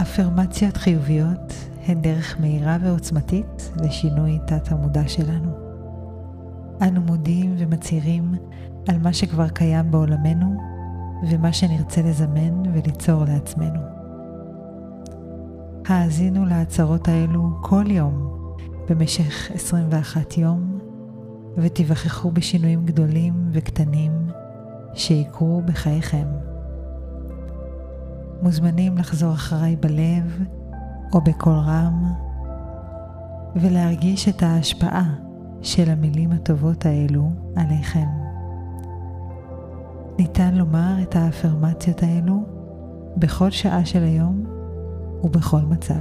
אפרמציות חיוביות הן דרך מהירה ועוצמתית לשינוי תת המודע שלנו. אנו מודיעים ומצהירים על מה שכבר קיים בעולמנו ומה שנרצה לזמן וליצור לעצמנו. האזינו להצהרות האלו כל יום במשך 21 יום ותיווכחו בשינויים גדולים וקטנים שיקרו בחייכם. מוזמנים לחזור אחריי בלב או בקול רם ולהרגיש את ההשפעה של המילים הטובות האלו עליכם. ניתן לומר את האפרמציות האלו בכל שעה של היום ובכל מצב.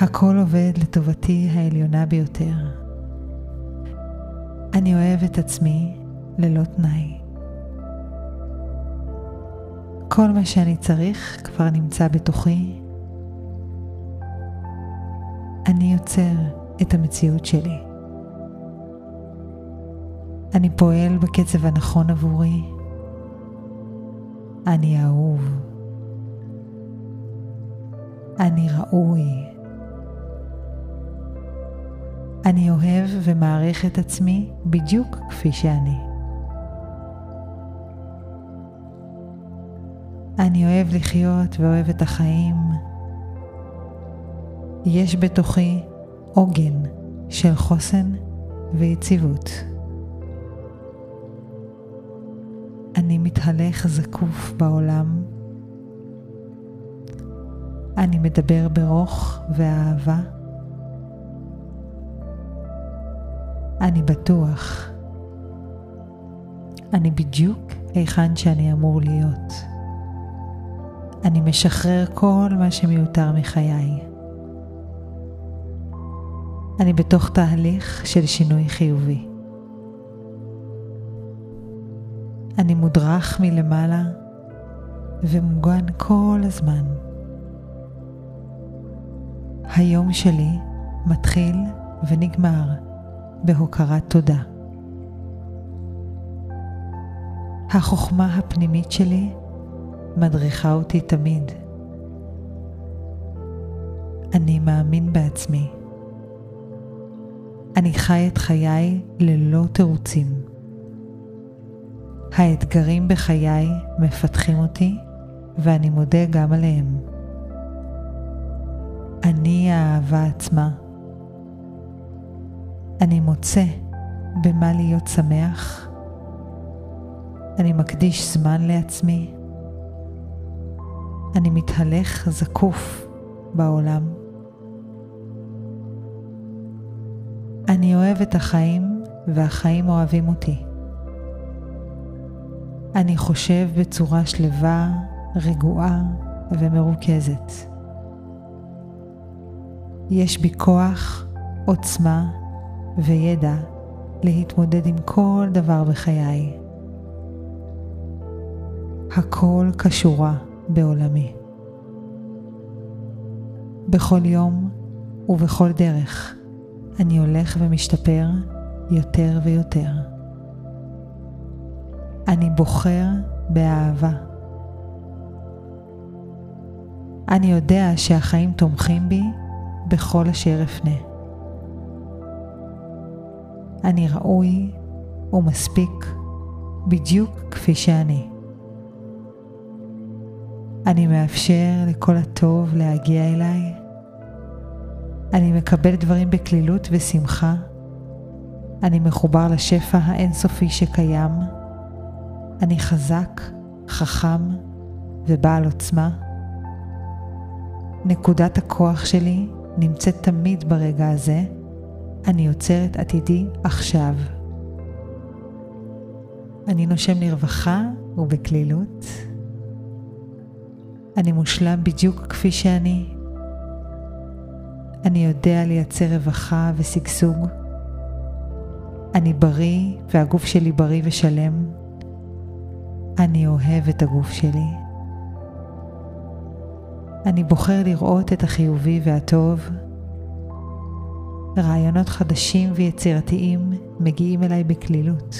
הכל עובד לטובתי העליונה ביותר. אני אוהב את עצמי ללא תנאי. כל מה שאני צריך כבר נמצא בתוכי. אני יוצר את המציאות שלי. אני פועל בקצב הנכון עבורי. אני אהוב. אני ראוי. אני אוהב ומעריך את עצמי בדיוק כפי שאני. אני אוהב לחיות ואוהב את החיים. יש בתוכי עוגן של חוסן ויציבות. אני מתהלך זקוף בעולם. אני מדבר ברוך ואהבה. אני בטוח. אני בדיוק היכן שאני אמור להיות. אני משחרר כל מה שמיותר מחיי. אני בתוך תהליך של שינוי חיובי. אני מודרך מלמעלה ומוגן כל הזמן. היום שלי מתחיל ונגמר בהוקרת תודה. החוכמה הפנימית שלי מדריכה אותי תמיד. אני מאמין בעצמי. אני חי את חיי ללא תירוצים. האתגרים בחיי מפתחים אותי ואני מודה גם עליהם. אני האהבה עצמה. אני מוצא במה להיות שמח. אני מקדיש זמן לעצמי. אני מתהלך זקוף בעולם. אני אוהב את החיים והחיים אוהבים אותי. אני חושב בצורה שלווה, רגועה ומרוכזת. יש בי כוח, עוצמה וידע להתמודד עם כל דבר בחיי. הכל קשורה בעולמי. בכל יום ובכל דרך אני הולך ומשתפר יותר ויותר. אני בוחר באהבה. אני יודע שהחיים תומכים בי בכל אשר אפנה. אני ראוי ומספיק בדיוק כפי שאני. אני מאפשר לכל הטוב להגיע אליי. אני מקבל דברים בקלילות ושמחה. אני מחובר לשפע האינסופי שקיים. אני חזק, חכם ובעל עוצמה. נקודת הכוח שלי נמצאת תמיד ברגע הזה. אני יוצרת עתידי עכשיו. אני נושם לרווחה ובקלילות. אני מושלם בדיוק כפי שאני. אני יודע לייצר רווחה ושגשוג. אני בריא והגוף שלי בריא ושלם. אני אוהב את הגוף שלי. אני בוחר לראות את החיובי והטוב. רעיונות חדשים ויצירתיים מגיעים אליי בקלילות.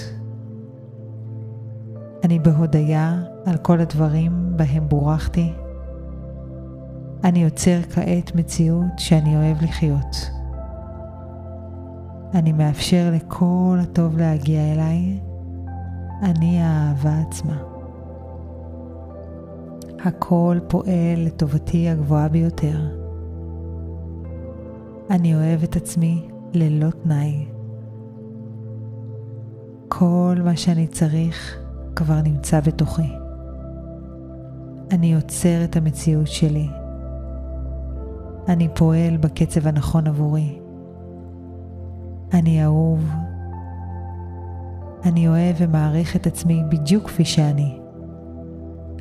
אני בהודיה על כל הדברים בהם בורחתי. אני יוצר כעת מציאות שאני אוהב לחיות. אני מאפשר לכל הטוב להגיע אליי. אני האהבה עצמה. הכל פועל לטובתי הגבוהה ביותר. אני אוהב את עצמי ללא תנאי. כל מה שאני צריך כבר נמצא בתוכי. אני יוצר את המציאות שלי. אני פועל בקצב הנכון עבורי. אני אהוב. אני אוהב ומעריך את עצמי בדיוק כפי שאני.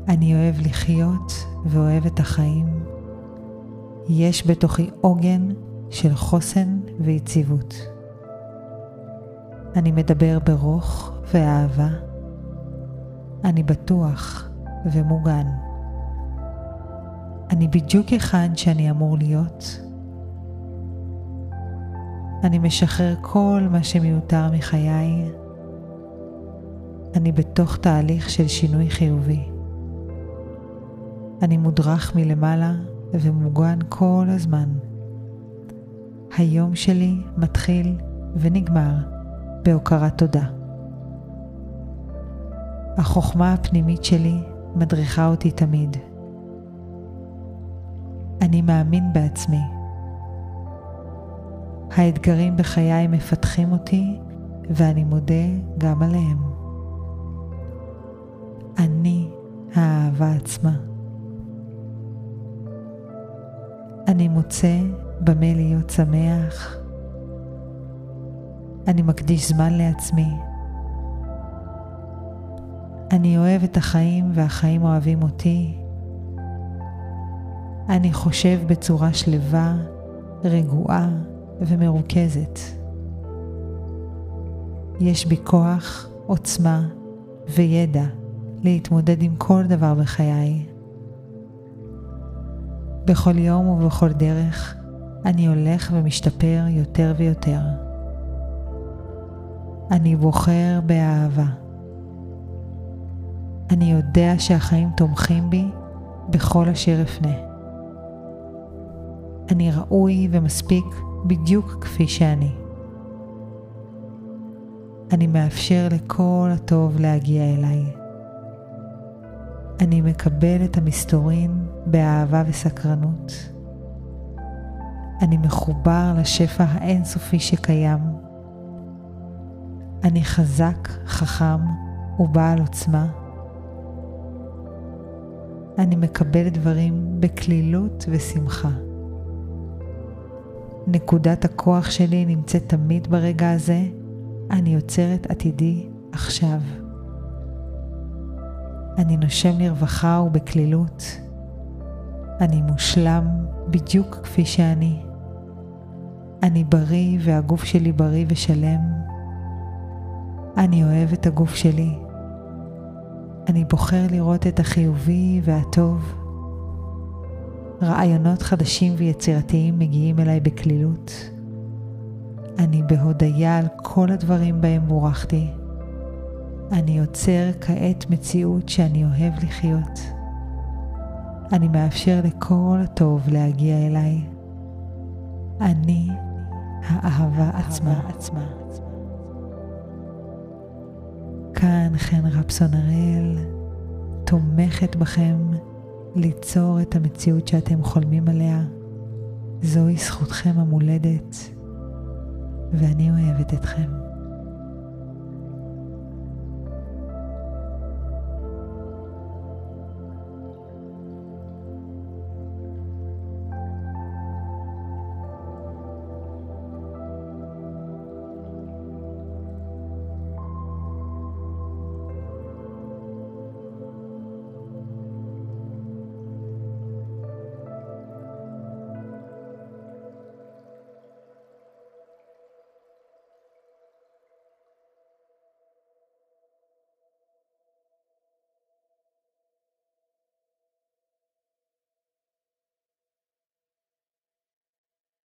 אני אוהב לחיות ואוהב את החיים. יש בתוכי עוגן של חוסן ויציבות. אני מדבר ברוך ואהבה. אני בטוח ומוגן. אני בדיוק אחד שאני אמור להיות. אני משחרר כל מה שמיותר מחיי. אני בתוך תהליך של שינוי חיובי. אני מודרך מלמעלה ומוגן כל הזמן. היום שלי מתחיל ונגמר בהוקרת תודה. החוכמה הפנימית שלי מדריכה אותי תמיד. אני מאמין בעצמי. האתגרים בחיי מפתחים אותי ואני מודה גם עליהם. אני האהבה עצמה. אני מוצא במה להיות שמח. אני מקדיש זמן לעצמי. אני אוהב את החיים והחיים אוהבים אותי. אני חושב בצורה שלווה, רגועה ומרוכזת. יש בי כוח, עוצמה וידע להתמודד עם כל דבר בחיי. בכל יום ובכל דרך אני הולך ומשתפר יותר ויותר. אני בוחר באהבה. אני יודע שהחיים תומכים בי בכל אשר אפנה. אני ראוי ומספיק בדיוק כפי שאני. אני מאפשר לכל הטוב להגיע אליי. אני מקבל את המסתורים באהבה וסקרנות. אני מחובר לשפע האינסופי שקיים. אני חזק, חכם ובעל עוצמה. אני מקבל דברים בקלילות ושמחה. נקודת הכוח שלי נמצאת תמיד ברגע הזה. אני יוצרת עתידי עכשיו. אני נושם לרווחה ובקלילות. אני מושלם בדיוק כפי שאני. אני בריא והגוף שלי בריא ושלם. אני אוהב את הגוף שלי. אני בוחר לראות את החיובי והטוב. רעיונות חדשים ויצירתיים מגיעים אליי בקלילות. אני בהודיה על כל הדברים בהם בורחתי. אני יוצר כעת מציאות שאני אוהב לחיות. אני מאפשר לכל הטוב להגיע אליי. אני האהבה עצמה. כאן חן רבסון הראל תומכת בכם ליצור את המציאות שאתם חולמים עליה. זוהי זכותכם המולדת ואני אוהבת אתכם.